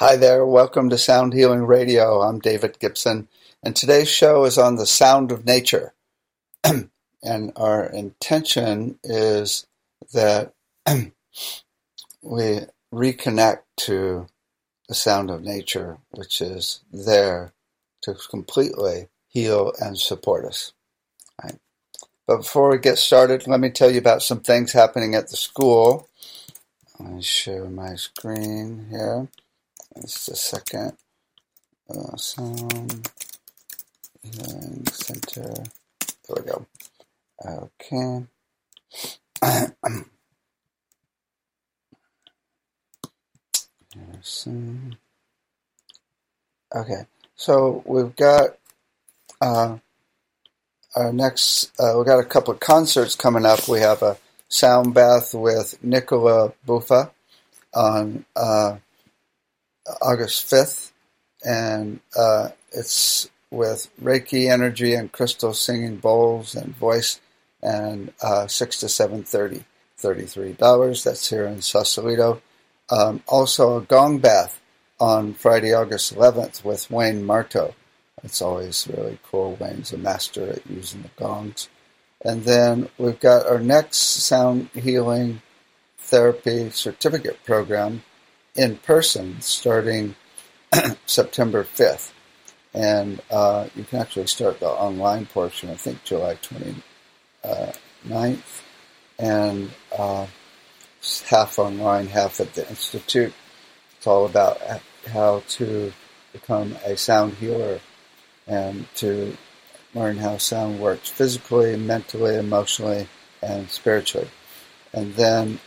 Hi there, welcome to Sound Healing Radio. I'm David Gibson, and today's show is on the sound of nature. And our intention is that we reconnect to the sound of nature, which is there to completely heal and support us. Right. But before we get started, let me tell you about some things happening at the school. I'm going to share my screen here. Just a second. Sound Healing Center. There we go. Okay. Okay. So we've got our next. We've got a couple of concerts coming up. We have a sound bath with Nicola Bufa on August 5th, and it's with Reiki energy and crystal singing bowls and voice, and 6 to 7:30, $33. That's here in Sausalito. Also a gong bath on Friday, August 11th with Wayne Marto. It's always really cool. Wayne's a master at using the gongs. And then we've got our next sound healing therapy certificate program in person starting September 5th. And you can actually start the online portion, I think, July 29th. And half online, half at the Institute. It's all about how to become a sound healer and to learn how sound works physically, mentally, emotionally, and spiritually. And then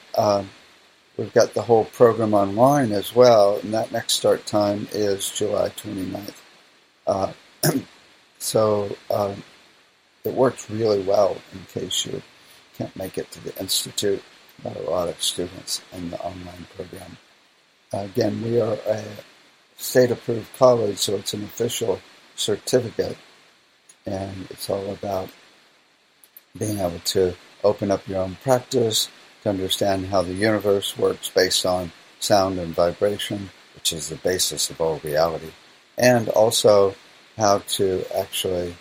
we've got the whole program online as well, and that next start time is July 29th. So it works really well in case you can't make it to the Institute. Got a lot of students in the online program. Again, we are a state-approved college, so it's an official certificate, and it's all about being able to open up your own practice, to understand how the universe works based on sound and vibration, which is the basis of all reality, and also how to actually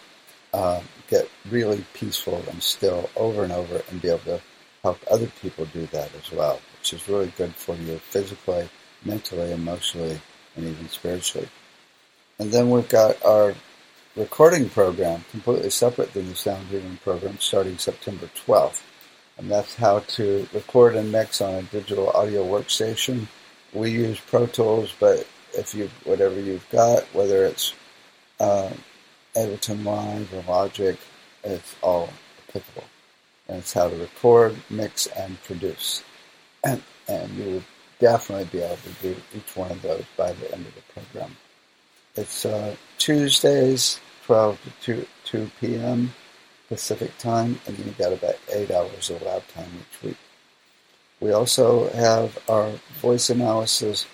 get really peaceful and still over and over and be able to help other people do that as well, which is really good for you physically, mentally, emotionally, and even spiritually. And then we've got our recording program, completely separate than the sound healing program, starting September 12th. And that's how to record and mix on a digital audio workstation. We use Pro Tools, but if you whatever you've got, whether it's Ableton Live or Logic, it's all applicable. And it's how to record, mix, and produce. And you will definitely be able to do each one of those by the end of the program. It's Tuesdays, 12 to 2 p.m. Pacific time, and you've got about 8 hours of lab time each week. We also have our voice analysis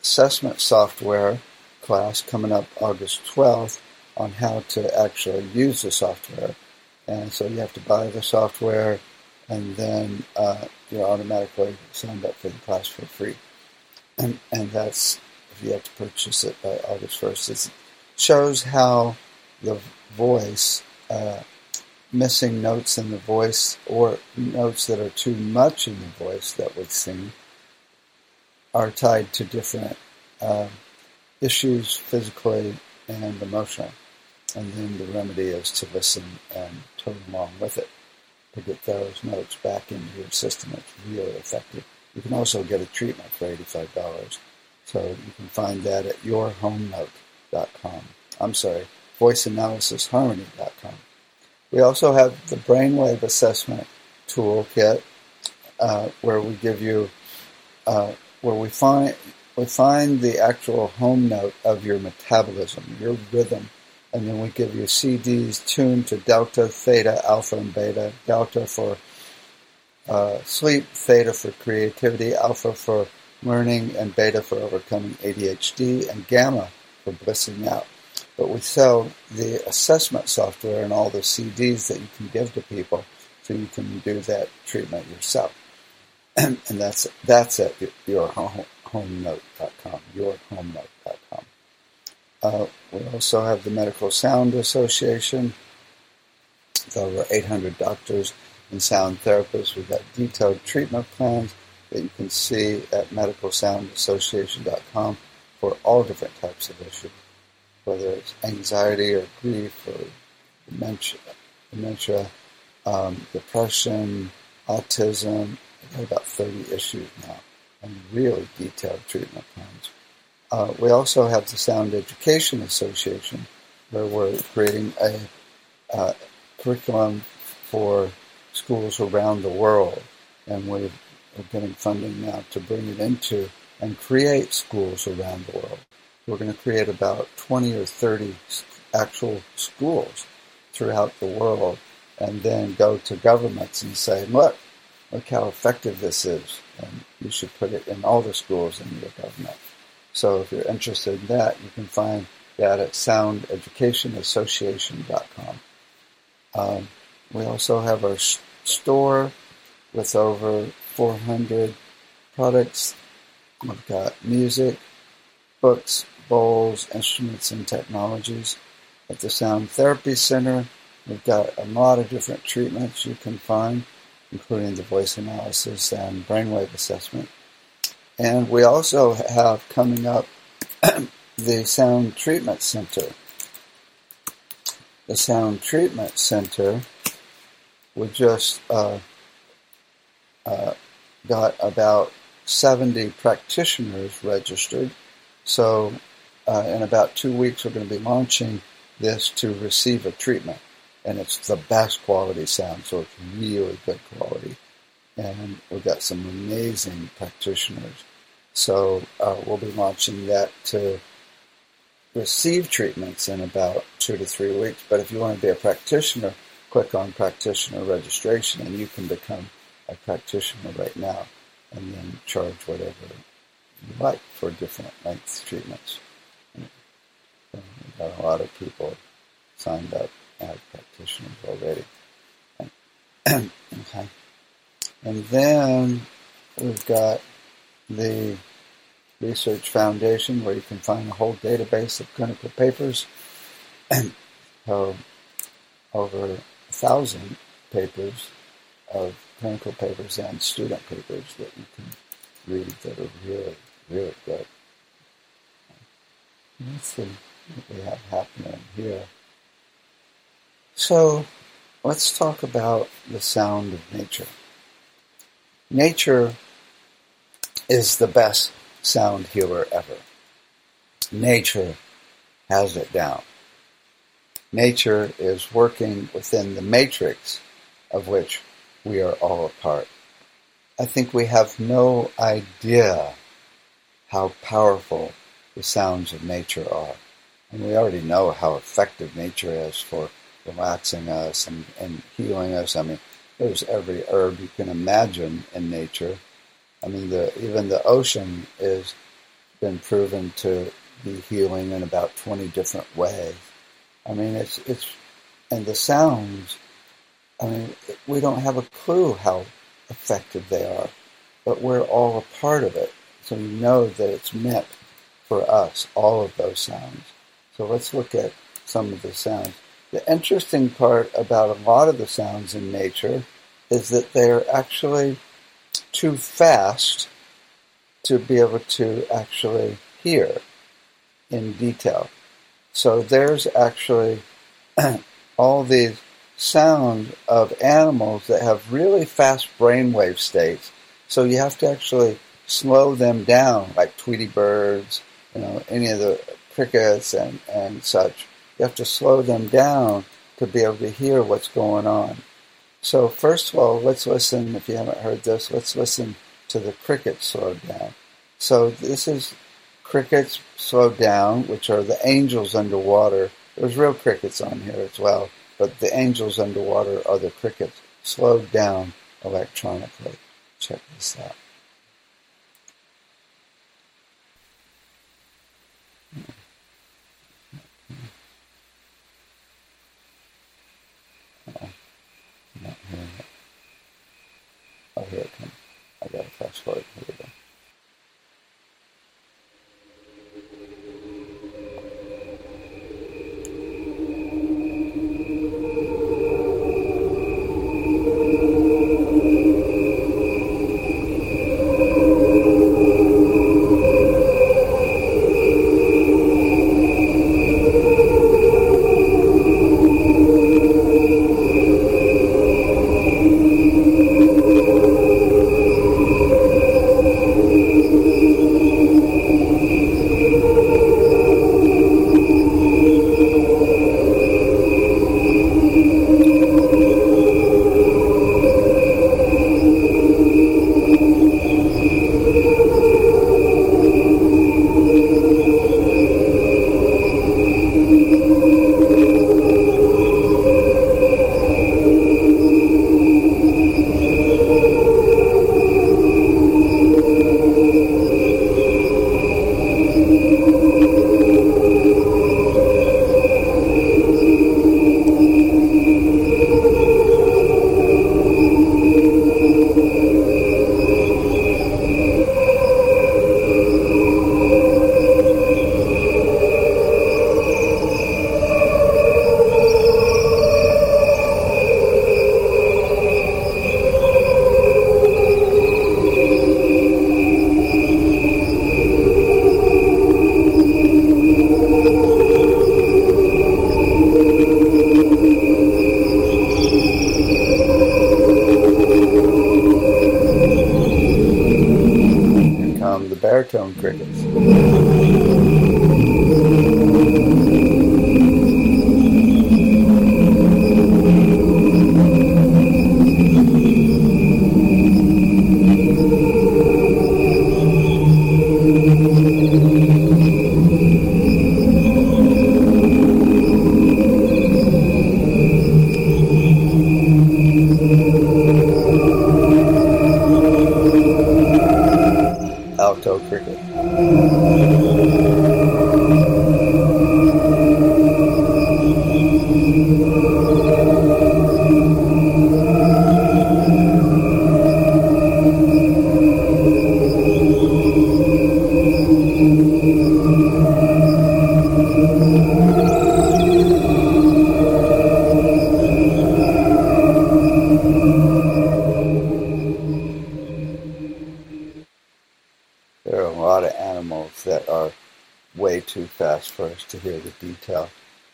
assessment software class coming up August 12th on how to actually use the software. And so you have to buy the software, and then you're automatically signed up for the class for free. And that's, if you have to purchase it by August 1st, it shows how the voice missing notes in the voice, or notes that are too much in the voice that would sing, are tied to different issues physically and emotionally. And then the remedy is to listen and tone along with it to get those notes back into your system. It's really effective. You can also get a treatment for $85. So you can find that at yourhomenote.com. I'm sorry, voiceanalysisharmony.com. We also have the brainwave assessment toolkit, where we give you, where we find the actual home note of your metabolism, your rhythm, and then we give you CDs tuned to delta, theta, alpha, and beta. Delta for sleep, theta for creativity, alpha for learning, and beta for overcoming ADHD, and gamma for blissing out. But we sell the assessment software and all the CDs that you can give to people so you can do that treatment yourself. And that's at your home, yourhomenote.com, yourhomenote.com. We also have the Medical Sound Association. With over 800 doctors and sound therapists. We've got detailed treatment plans that you can see at medicalsoundassociation.com for all different types of issues, whether it's anxiety or grief or dementia, depression, autism. We've got about 30 issues now and really detailed treatment plans. We also have the Sound Education Association, where we're creating a curriculum for schools around the world, and we're getting funding now to bring it into and create schools around the world. We're going to create about 20 or 30 actual schools throughout the world, and then go to governments and say, look how effective this is, and you should put it in all the schools in your government. So if you're interested in that, you can find that at soundeducationassociation.com. We also have our store with over 400 products. We've got music, books, bowls, instruments, and technologies. At the Sound Therapy Center, we've got a lot of different treatments you can find, including the voice analysis and brainwave assessment. And we also have coming up the Sound Treatment Center. The Sound Treatment Center, we just got about 70 practitioners registered. So in about 2 weeks, we're going to be launching this to receive a treatment. And it's the best quality sound, so it's really good quality. And we've got some amazing practitioners. So we'll be launching that to receive treatments in about 2 to 3 weeks. But if you want to be a practitioner, click on practitioner registration and you can become a practitioner right now and then charge whatever you like for different length treatments. And we've got a lot of people signed up as practitioners already. Okay. And then we've got the Research Foundation, where you can find a whole database of clinical papers. So over 1,000 papers of clinical papers and student papers that you can read that are really, really good. Let's see what we have happening here. So let's talk about the sound of nature. Nature is the best sound healer ever. Nature has it down. Nature is working within the matrix of which we are all a part. I think we have no idea how powerful the sounds of nature are. And we already know how effective nature is for relaxing us and healing us. I mean, there's every herb you can imagine in nature. I mean, even the ocean has been proven to be healing in about 20 different ways. I mean, and the sounds, I mean, we don't have a clue how effective they are, but we're all a part of it. So we know that it's meant for us, all of those sounds. So let's look at some of the sounds. The interesting part about a lot of the sounds in nature is that they are actually too fast to be able to actually hear in detail. So there's actually all these sound of animals that have really fast brainwave states. So you have to actually slow them down, like Tweety birds, any of the crickets and such. You have to slow them down to be able to hear what's going on. So first of all, let's listen, if you haven't heard this, let's listen to the crickets slowed down. So this is crickets slowed down, which are the angels underwater. There's real crickets on here as well, but the angels underwater are the crickets slowed down electronically. Check this out. Here it comes. I gotta fast forward. Here we go. perfectly. For us to hear the detail.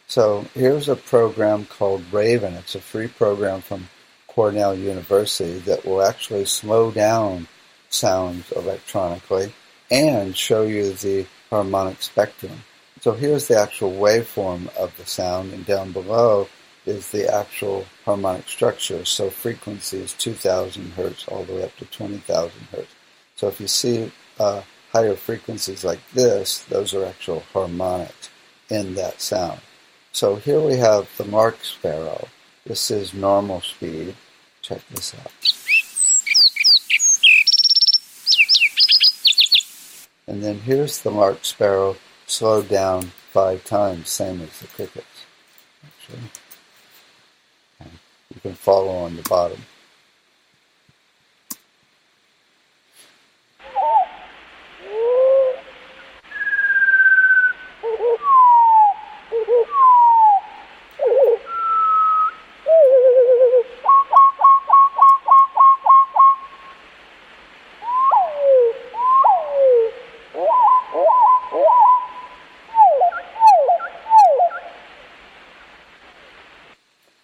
So here's a program called Raven. It's a free program from Cornell University that will actually slow down sounds electronically and show you the harmonic spectrum. So here's the actual waveform of the sound, and down below is the actual harmonic structure. So frequency is 2,000 hertz all the way up to 20,000 hertz. So if you see higher frequencies like this, those are actual harmonics in that sound. So here we have the lark sparrow. This is normal speed. Check this out. And then here's the lark sparrow slowed down 5 times, same as the crickets. Actually, and you can follow on the bottom.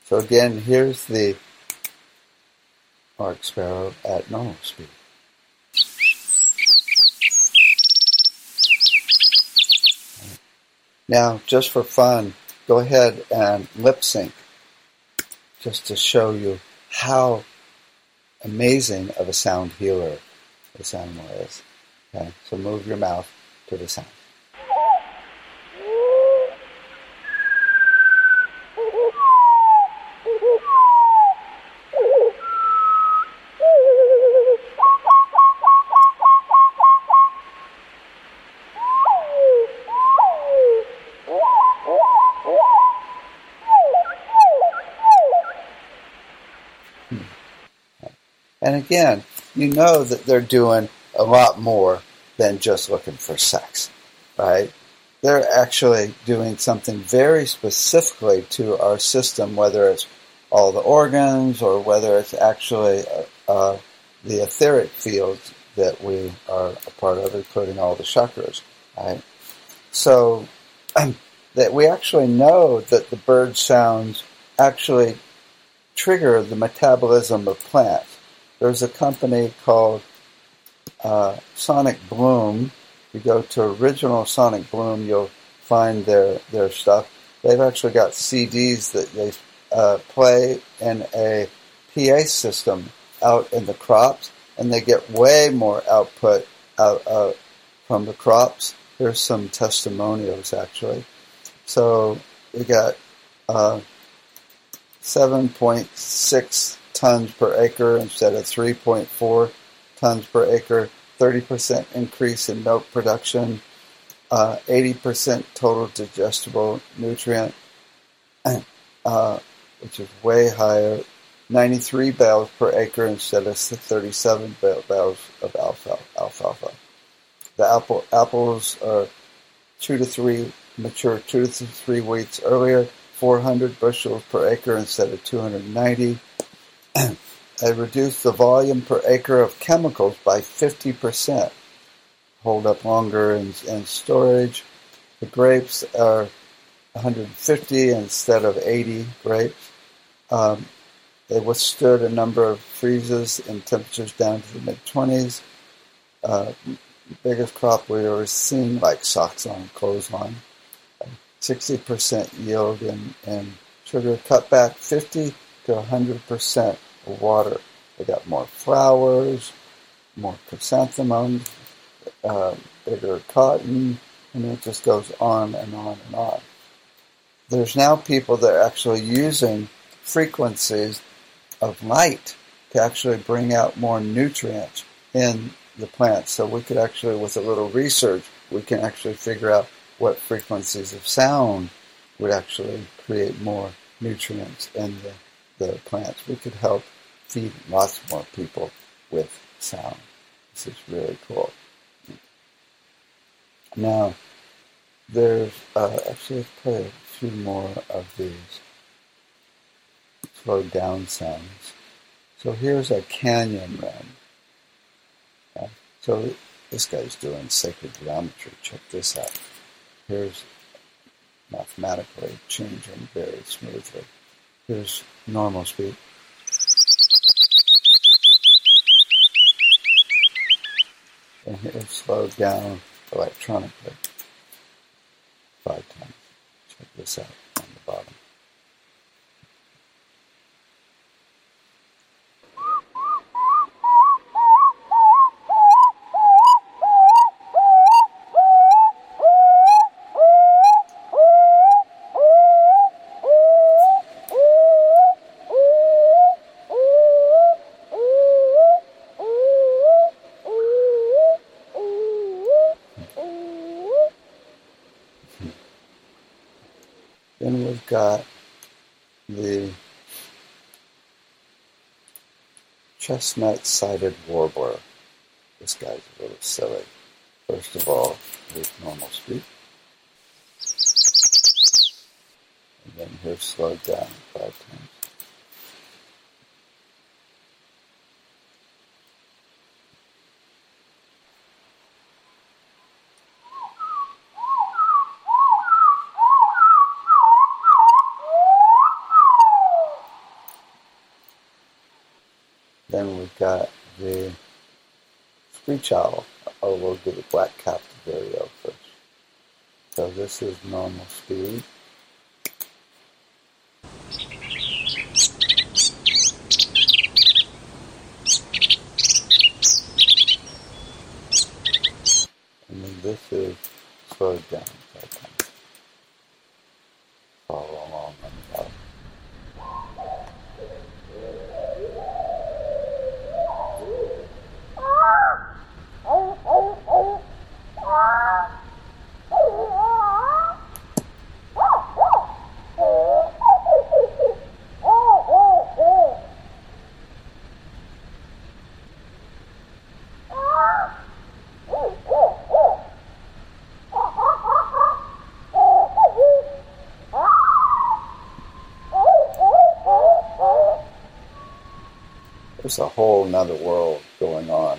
So again, here's the lark sparrow at normal speed. Now, just for fun, go ahead and lip sync just to show you how amazing of a sound healer this animal is. Okay? So move your mouth to the sound. And again, you know that they're doing a lot more than just looking for sex, right? They're actually doing something very specifically to our system, whether it's all the organs or whether it's actually the etheric fields that we are a part of, including all the chakras, right? So that we actually know that the bird sounds actually trigger the metabolism of plants. There's a company called Sonic Bloom. You go to Original Sonic Bloom, you'll find their stuff. They've actually got CDs that they play in a PA system out in the crops, and they get way more output out from the crops. Here's some testimonials, actually. So we got 7.6 tons per acre instead of 3.4 tons per acre, 30% increase in milk production, 80% total digestible nutrient, which is way higher, 93 bales per acre instead of 37 bales of alfalfa. The apples are 2 to 3 weeks earlier, 400 bushels per acre instead of 290. They reduce the volume per acre of chemicals by 50%, hold up longer in storage. The grapes are 150 instead of 80 grapes. They withstood a number of freezes and temperatures down to the mid-20s. Biggest crop we've ever seen, like socks on, clothes on. 60% yield in sugar, cut back 50 to 100% of water. They got more flowers, more chrysanthemums, bigger cotton, and it just goes on and on and on. There's now people that are actually using frequencies of light to actually bring out more nutrients in the plants. So we could actually, with a little research, we can actually figure out what frequencies of sound would actually create more nutrients in the plants. We could help feed lots more people with sound. This is really cool. Now, there's actually let's play a few more of these slowed down sounds. So here's a canyon run. Okay. So this guy's doing sacred geometry. Check this out. Here's mathematically changing very smoothly. Here's normal speed. And here's slowed down electronically 5 times. Check this out on the bottom. Then we've got the chestnut-sided warbler. This guy's a little silly. First of all, here's normal speed. And then here's slowed down 5 times. Then we've got the screech owl. Oh, we'll do the black cap video first. So this is normal speed. And then this is slowed down. There's a whole nother world going on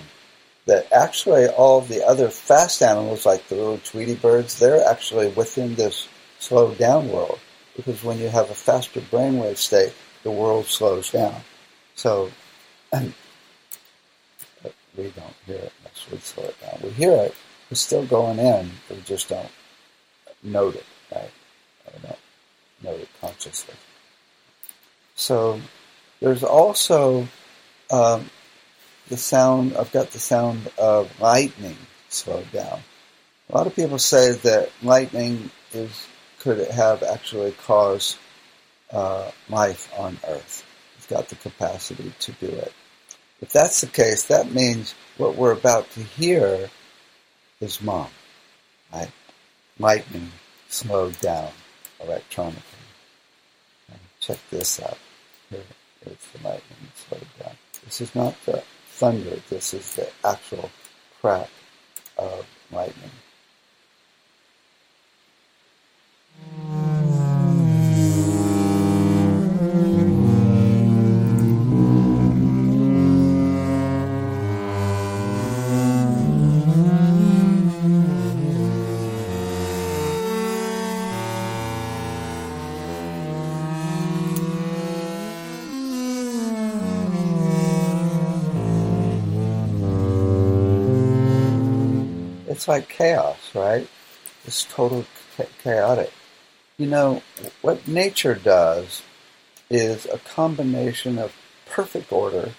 that actually all of the other fast animals, like the little Tweety birds, they're actually within this slowed down world, because when you have a faster brainwave state, the world slows down. So we don't hear it unless we slow it down. We hear it, it's still going in, but we just don't note it, right? Or don't note it consciously. So there's also the sound, I've got the sound of lightning slowed down. A lot of people say that lightning could have actually caused life on Earth. It's got the capacity to do it. If that's the case, that means what we're about to hear is mom, right? Lightning slowed down electronically. Check this out. Here it's the lightning slowed down. This is not the thunder, this is the actual crack of lightning. It's like chaos, right? It's total chaotic. You know, what nature does is a combination of perfect order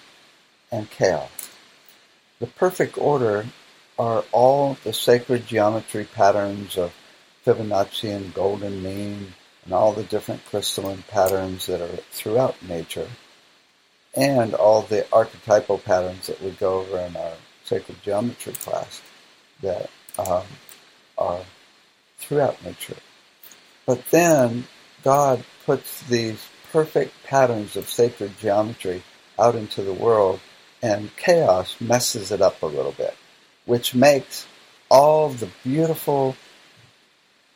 and chaos. The perfect order are all the sacred geometry patterns of Fibonacci and golden mean and all the different crystalline patterns that are throughout nature, and all the archetypal patterns that we go over in our sacred geometry class that are throughout nature. But then God puts these perfect patterns of sacred geometry out into the world, and chaos messes it up a little bit, which makes all the beautiful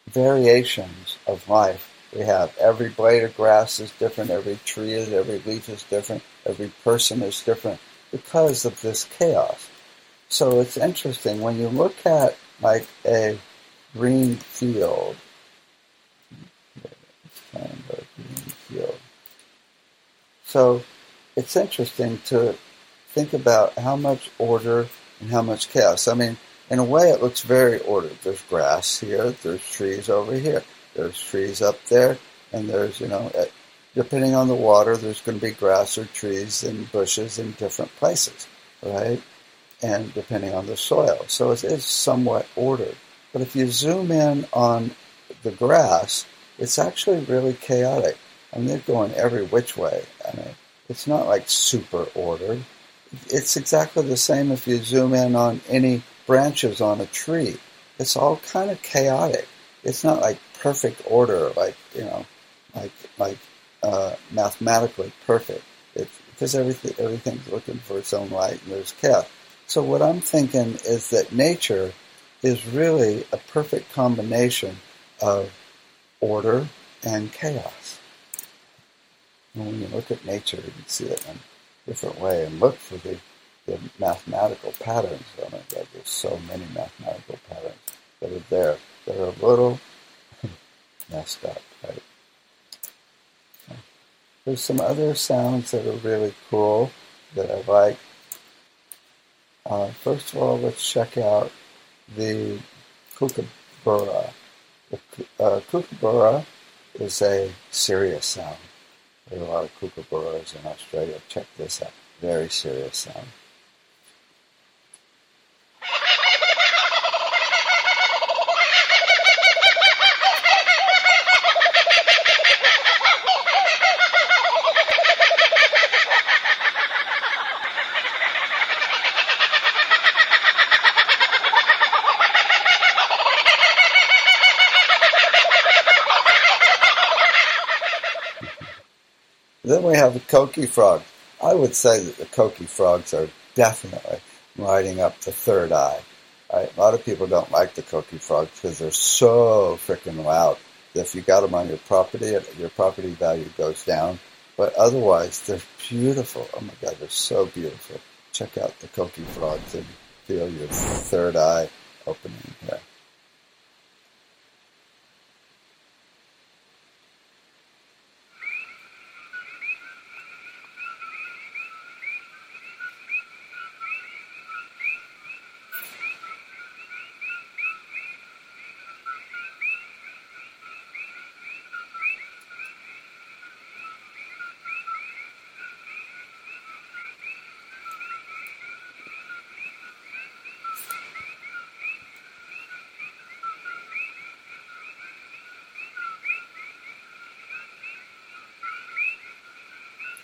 variations of life we have. Every blade of grass is different, every tree is, every leaf is different, every person is different because of this chaos. So it's interesting when you look at like a green field. So it's interesting to think about how much order and how much chaos. I mean, in a way it looks very ordered. There's grass here, there's trees over here, there's trees up there, and there's, you know, depending on the water, there's going to be grass or trees and bushes in different places, right? And depending on the soil. So it is somewhat ordered. But if you zoom in on the grass, it's actually really chaotic. I mean, they're going every which way. I mean, it's not like super ordered. It's exactly the same if you zoom in on any branches on a tree. It's all kind of chaotic. It's not like perfect order, like, you know, like mathematically perfect. It's because everything's looking for its own light and there's chaos. So what I'm thinking is that nature is really a perfect combination of order and chaos. And when you look at nature, you can see it in a different way and look for the mathematical patterns on it. Like there's so many mathematical patterns that are there that are a little messed up, right? There's some other sounds that are really cool that I like. First of all, let's check out the kookaburra. The kookaburra is a serious sound. There are a lot of kookaburras in Australia. Check this out. Very serious sound. Then we have the koki frog. I would say that the koki frogs are definitely lighting up the third eye. Right? A lot of people don't like the koki frogs because they're so freaking loud. If you got them on your property value goes down. But otherwise, they're beautiful. Oh my God, they're so beautiful. Check out the koki frogs and feel your third eye opening here.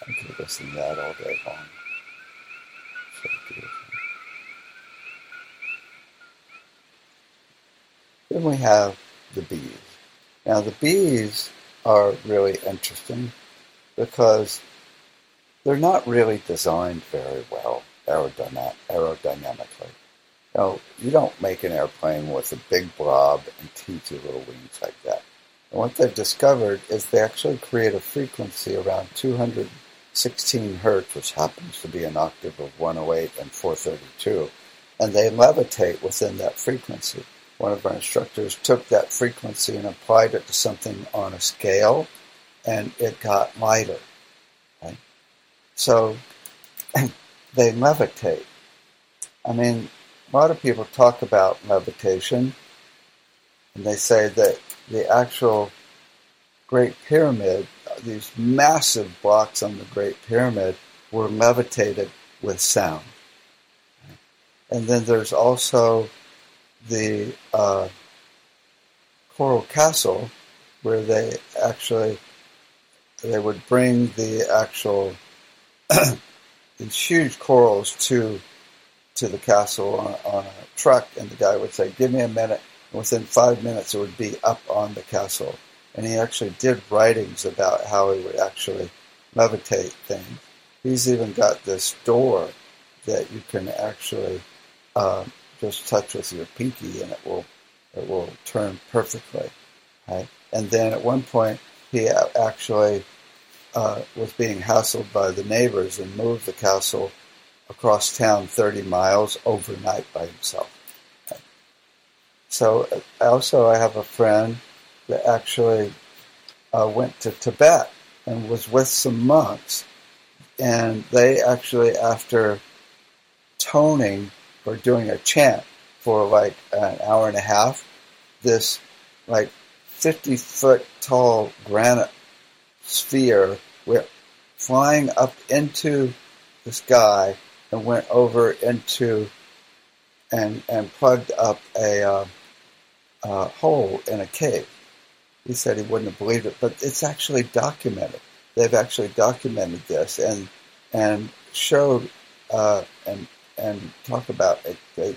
I could listen to that all day long. So beautiful. Then we have the bees. Now the bees are really interesting because they're not really designed very well aerodynamically. Now, you don't make an airplane with a big blob and two little wings like that. And what they've discovered is they actually create a frequency around 216 hertz, which happens to be an octave of 108 and 432, and they levitate within that frequency. One of our instructors took that frequency and applied it to something on a scale, and it got lighter. Right? So they levitate. I mean, a lot of people talk about levitation, and they say that the actual Great Pyramid, these massive blocks on the Great Pyramid were levitated with sound. And then there's also the Coral Castle, where they would bring the actual these huge corals to to the castle on a truck, and the guy would say, give me a minute, and within 5 minutes it would be up on the castle. And he actually did writings about how he would actually levitate things. He's even got this door that you can actually just touch with your pinky, and it will turn perfectly. Right? And then at one point, he actually was being hassled by the neighbors and moved the castle across town 30 miles overnight by himself. Right? So also I have a friend that actually went to Tibet and was with some monks, and they actually, after toning or doing a chant for like an hour and a half, this like 50-foot tall granite sphere went flying up into the sky and went over into and plugged up a hole in a cave. He said he wouldn't have believed it, but it's actually documented. They've actually documented this and showed and talk about it,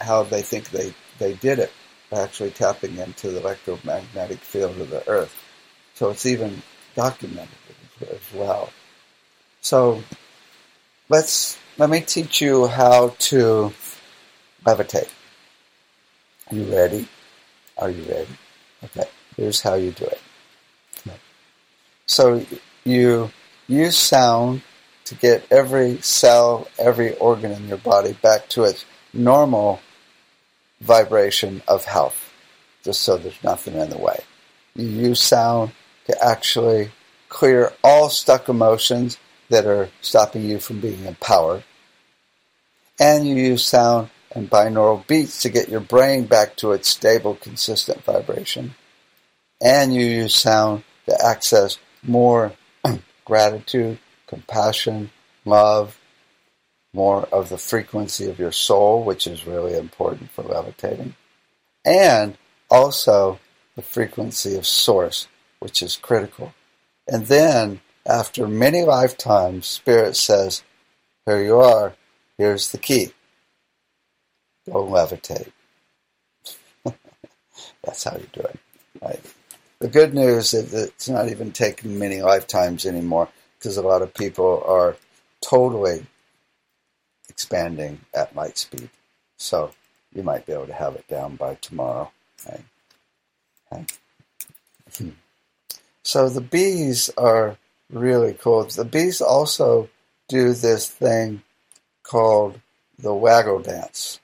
how they think they did it by actually tapping into the electromagnetic field of the Earth. So it's even documented as well. So let me teach you how to levitate. Are you ready? Are you ready? Okay. Here's how you do it. So you use sound to get every cell, every organ in your body back to its normal vibration of health, just so there's nothing in the way. You use sound to actually clear all stuck emotions that are stopping you from being empowered. And you use sound and binaural beats to get your brain back to its stable, consistent vibration. And you use sound to access more gratitude, compassion, love, more of the frequency of your soul, which is really important for levitating, and also the frequency of source, which is critical. And then, after many lifetimes, Spirit says, here you are, here's the key. Go levitate. That's how you do it, right? The good news is that it's not even taking many lifetimes anymore, because a lot of people are totally expanding at light speed. So you might be able to have it down by tomorrow. Right? Okay. So the bees are really cool. The bees also do this thing called the waggle dance,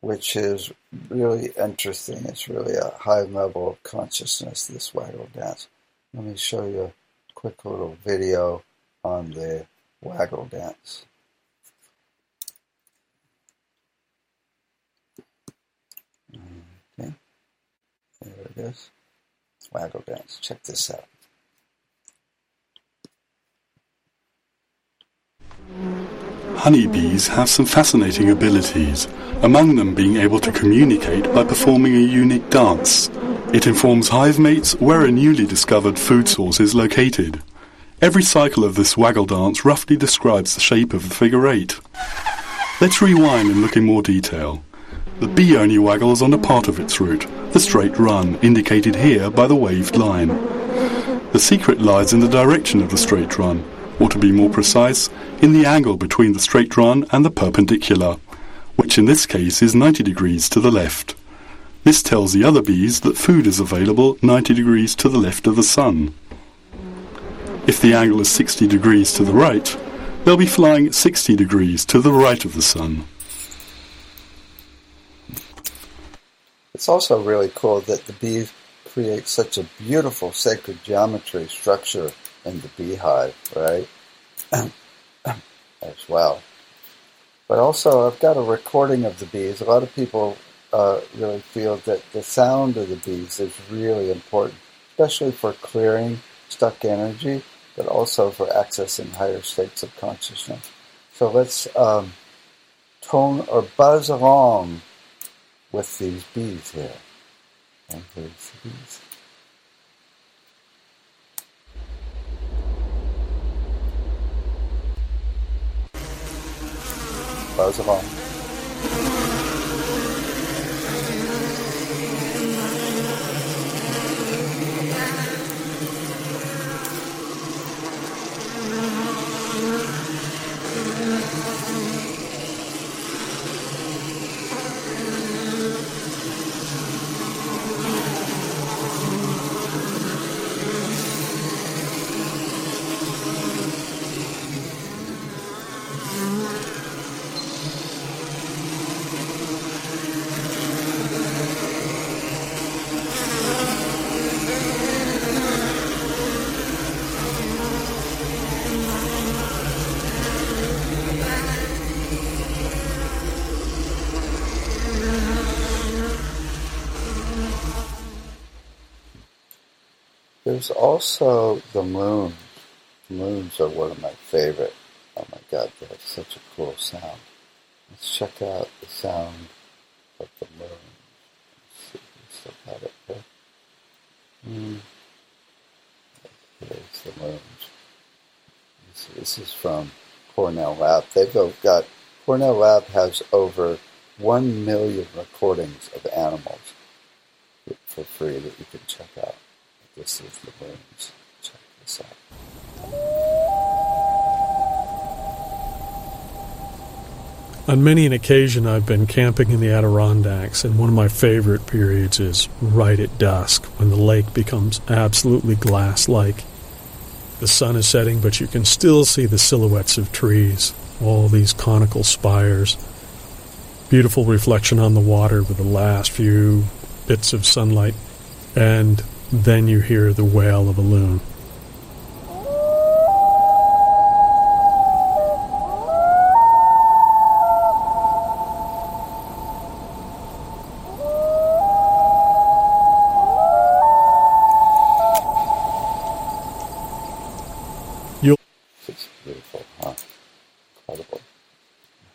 which is really interesting. It's really a high level of consciousness, this waggle dance. Let me show you a quick little video on the waggle dance. Okay, there it is. Waggle dance. Check this out. Honeybees have some fascinating abilities, among them being able to communicate by performing a unique dance. It informs hive mates where a newly discovered food source is located. Every cycle of this waggle dance roughly describes the shape of the figure eight. Let's rewind and look in more detail. The bee only waggles on a part of its route, the straight run, indicated here by the waved line. The secret lies in the direction of the straight run, or to be more precise, in the angle between the straight run and the perpendicular, which in this case is 90 degrees to the left. This tells the other bees that food is available 90 degrees to the left of the sun. If the angle is 60 degrees to the right, they'll be flying 60 degrees to the right of the sun. It's also really cool that the bees create such a beautiful sacred geometry structure in the beehive, right? As well. But also, I've got a recording of the bees. A lot of people really feel that the sound of the bees is really important, especially for clearing stuck energy, but also for accessing higher states of consciousness. So let's tone or buzz along with these bees here. And here's the bees. buzz along. There's also the moon. Moons are one of my favorite. Oh my God, they have such a cool sound. Let's check out the sound of the moon. Let's see if we still got it there. Here's the moons. This is from Cornell Lab. Cornell Lab has over 1 million recordings of animals for free that you can check out. This is the brains. Check this out. On many an occasion, I've been camping in the Adirondacks, and one of my favorite periods is right at dusk, when the lake becomes absolutely glass-like. The sun is setting, but you can still see the silhouettes of trees, all these conical spires. Beautiful reflection on the water with the last few bits of sunlight, and then you hear the wail of a loon. It's beautiful, huh? Incredible.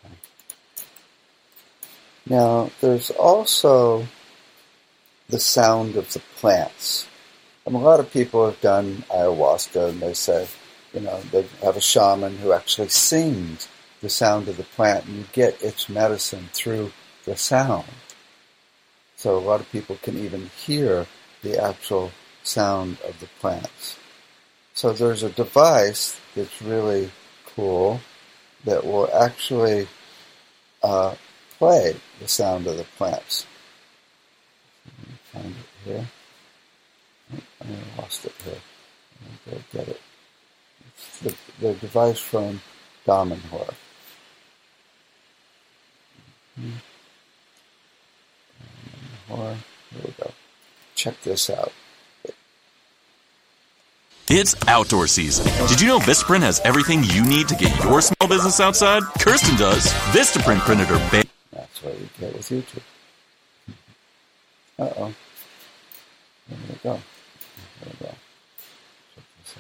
Uh-huh. Now, there's also the sound of the plants. And a lot of people have done ayahuasca, and they say, they have a shaman who actually sings the sound of the plant, and you get its medicine through the sound. So a lot of people can even hear the actual sound of the plants. So there's a device that's really cool that will actually play the sound of the plants. Find it here. I lost it here. I'll go get it. It's the device from Dahmenhor. Dahmenhor. Here we go. Check this out. It's outdoor season. Did you know Vistaprint has everything you need to get your small business outside? Kirsten does. Vistaprint printed her big. That's what you get with YouTube. Uh-oh. There we go. There we go. Check this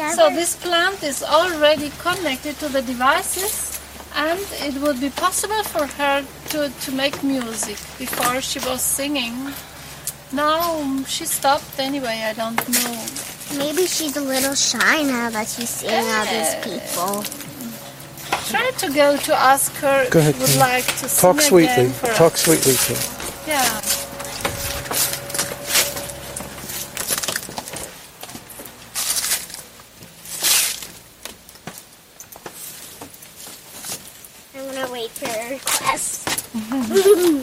out. So this plant is already connected to the devices, and it would be possible for her to make music. Before she was singing. Now she stopped anyway, I don't know. Maybe she's a little shy now that she's seeing all these people. Try to go to ask her if she would like to sing. Talk sweetly. Again for Talk us. Sweetly to her. Yeah. I'm going to wait for her request. Mm-hmm.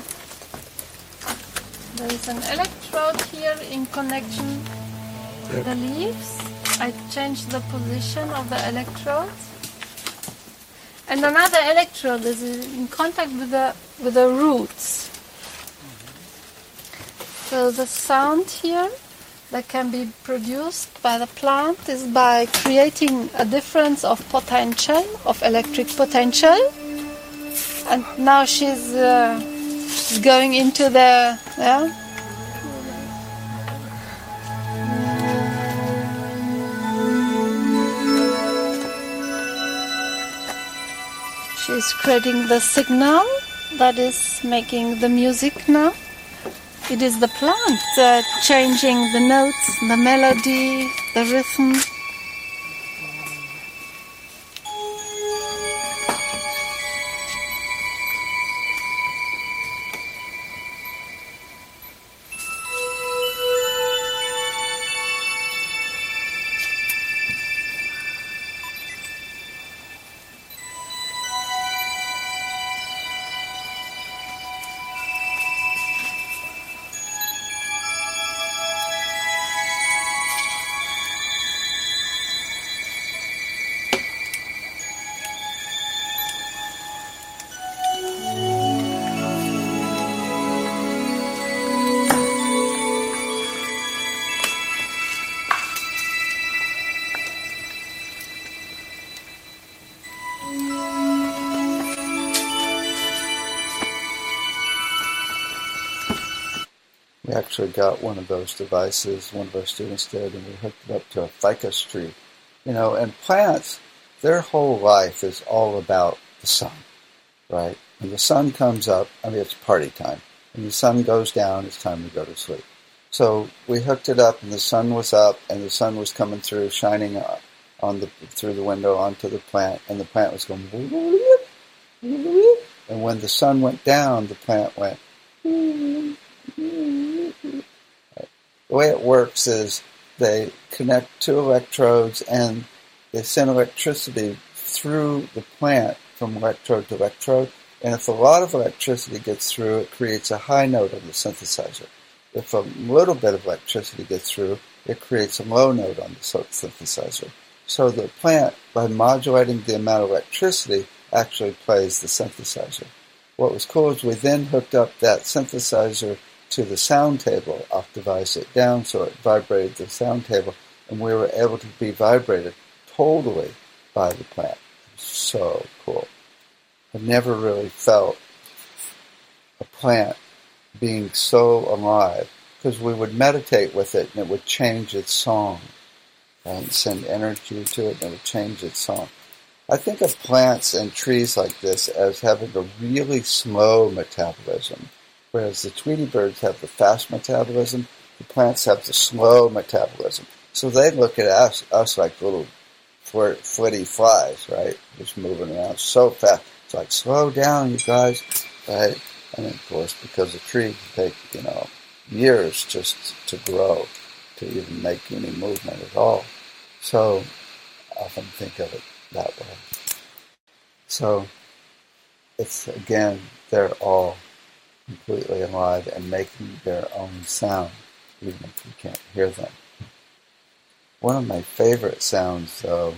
There is an electrode here in connection with the leaves. I changed the position of the electrode. And another electrode is in contact with the roots. So the sound here that can be produced by the plant is by creating a difference of potential, of electric potential. And now she's going into the She's creating the signal that is making the music now. It is the plant changing the notes, the melody, the rhythm. We actually got one of those devices, one of our students did, and we hooked it up to a ficus tree. You know, and plants, their whole life is all about the sun, right? When the sun comes up, I mean, it's party time. When the sun goes down, it's time to go to sleep. So we hooked it up, and the sun was up, and the sun was coming through, shining on the through the window onto the plant, and the plant was going, and when the sun went down, the plant went, the way it works is they connect two electrodes and they send electricity through the plant from electrode to electrode. And if a lot of electricity gets through, it creates a high note on the synthesizer. If a little bit of electricity gets through, it creates a low note on the synthesizer. So the plant, by modulating the amount of electricity, actually plays the synthesizer. What was cool is we then hooked up that synthesizer to the sound table, octavized it down so it vibrated the sound table, and we were able to be vibrated totally by the plant. So cool. I never really felt a plant being so alive, because we would meditate with it and it would change its song and send energy to it and it would change its song. I think of plants and trees like this as having a really slow metabolism. Whereas the Tweety birds have the fast metabolism, the plants have the slow metabolism. So they look at us like little flitty flies, right? Just moving around so fast. It's like, slow down, you guys, right? And of course, because a tree can take, you know, years just to grow, to even make any movement at all. So I often think of it that way. So it's, again, they're all completely alive and making their own sound, even if you can't hear them. One of my favorite sounds, though,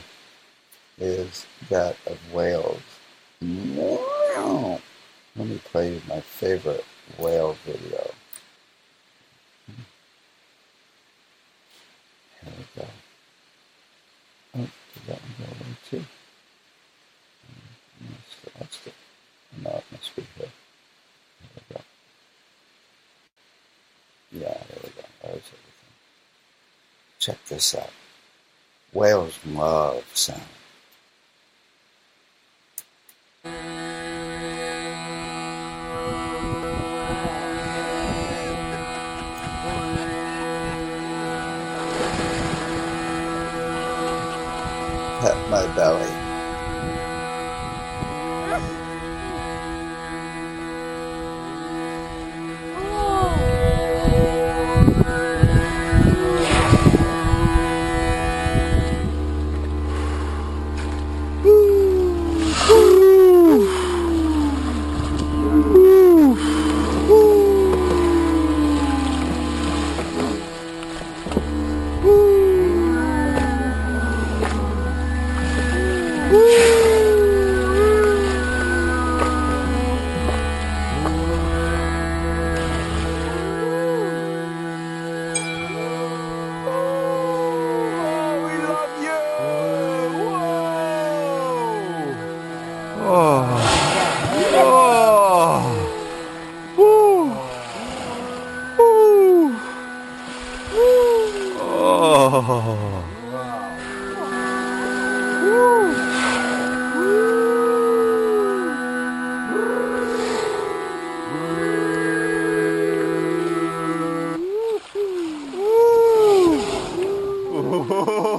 is that of whales. Let me play you my favorite whale video. Here we go. Oh, did that one go away, too? That's good. No, it must be here. Yeah, there we go. That was everything. Check this out. Whales love sound. Pet my belly.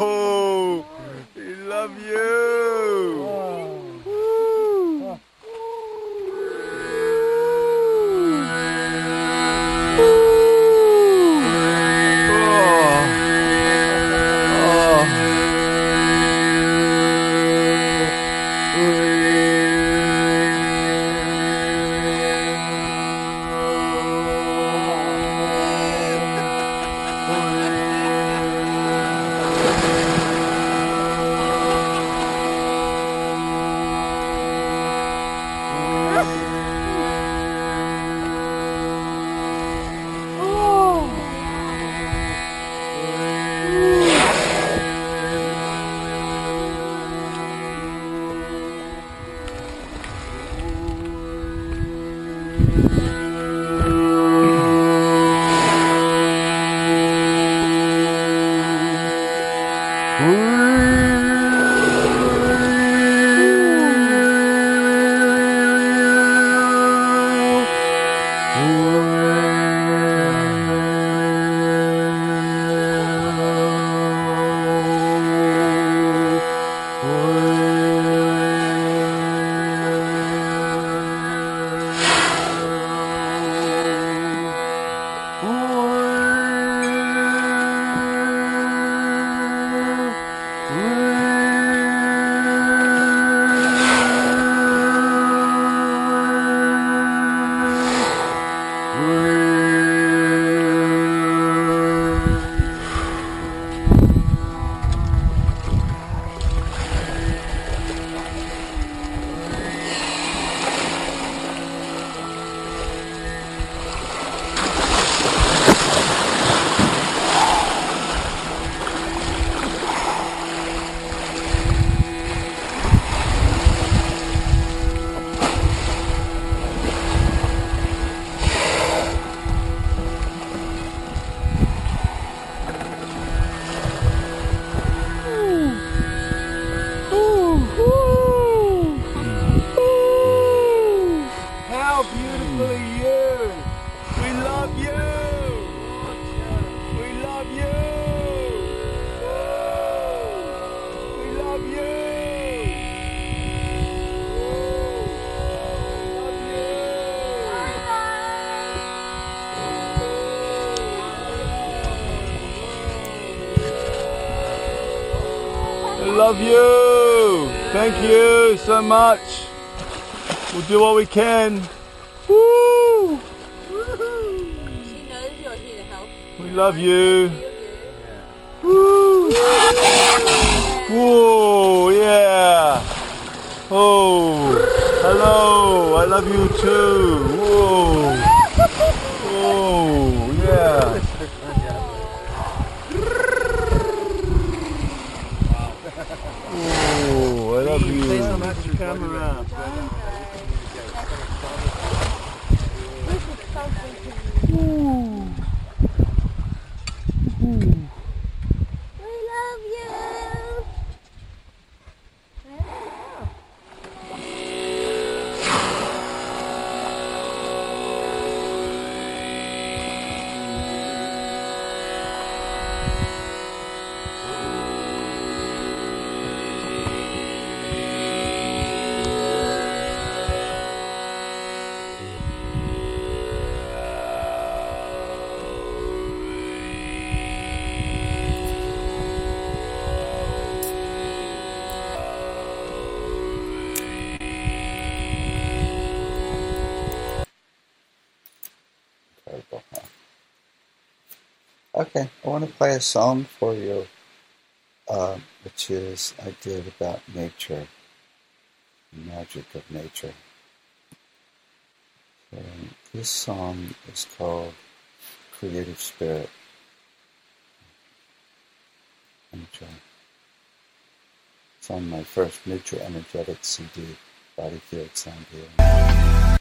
Oh, we love you. Love you. Thank you so much. We'll do what we can. Woo! She knows you're here to help. We love you. Woo! Whoa! Yeah. Oh. Hello. I love you too. Whoa. Oh. Yeah. Camera. Ooh. Ooh. We love you. Okay, I want to play a song for you, which is I did about nature, the magic of nature. So this song is called Creative Spirit. Enjoy. It's on my first Nature Energetics CD, Body Field, Sound of Nature.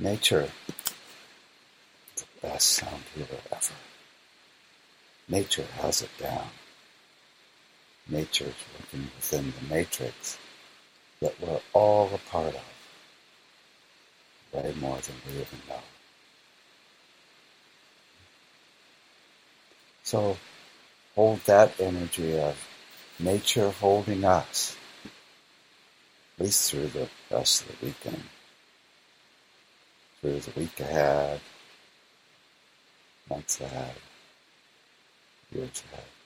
Nature, the best sound healer ever. Nature has it down. Nature is working within the matrix that we're all a part of, way more than we even know. So hold that energy of nature holding us, at least through the rest of the weekend, through the week ahead, months ahead, years ahead.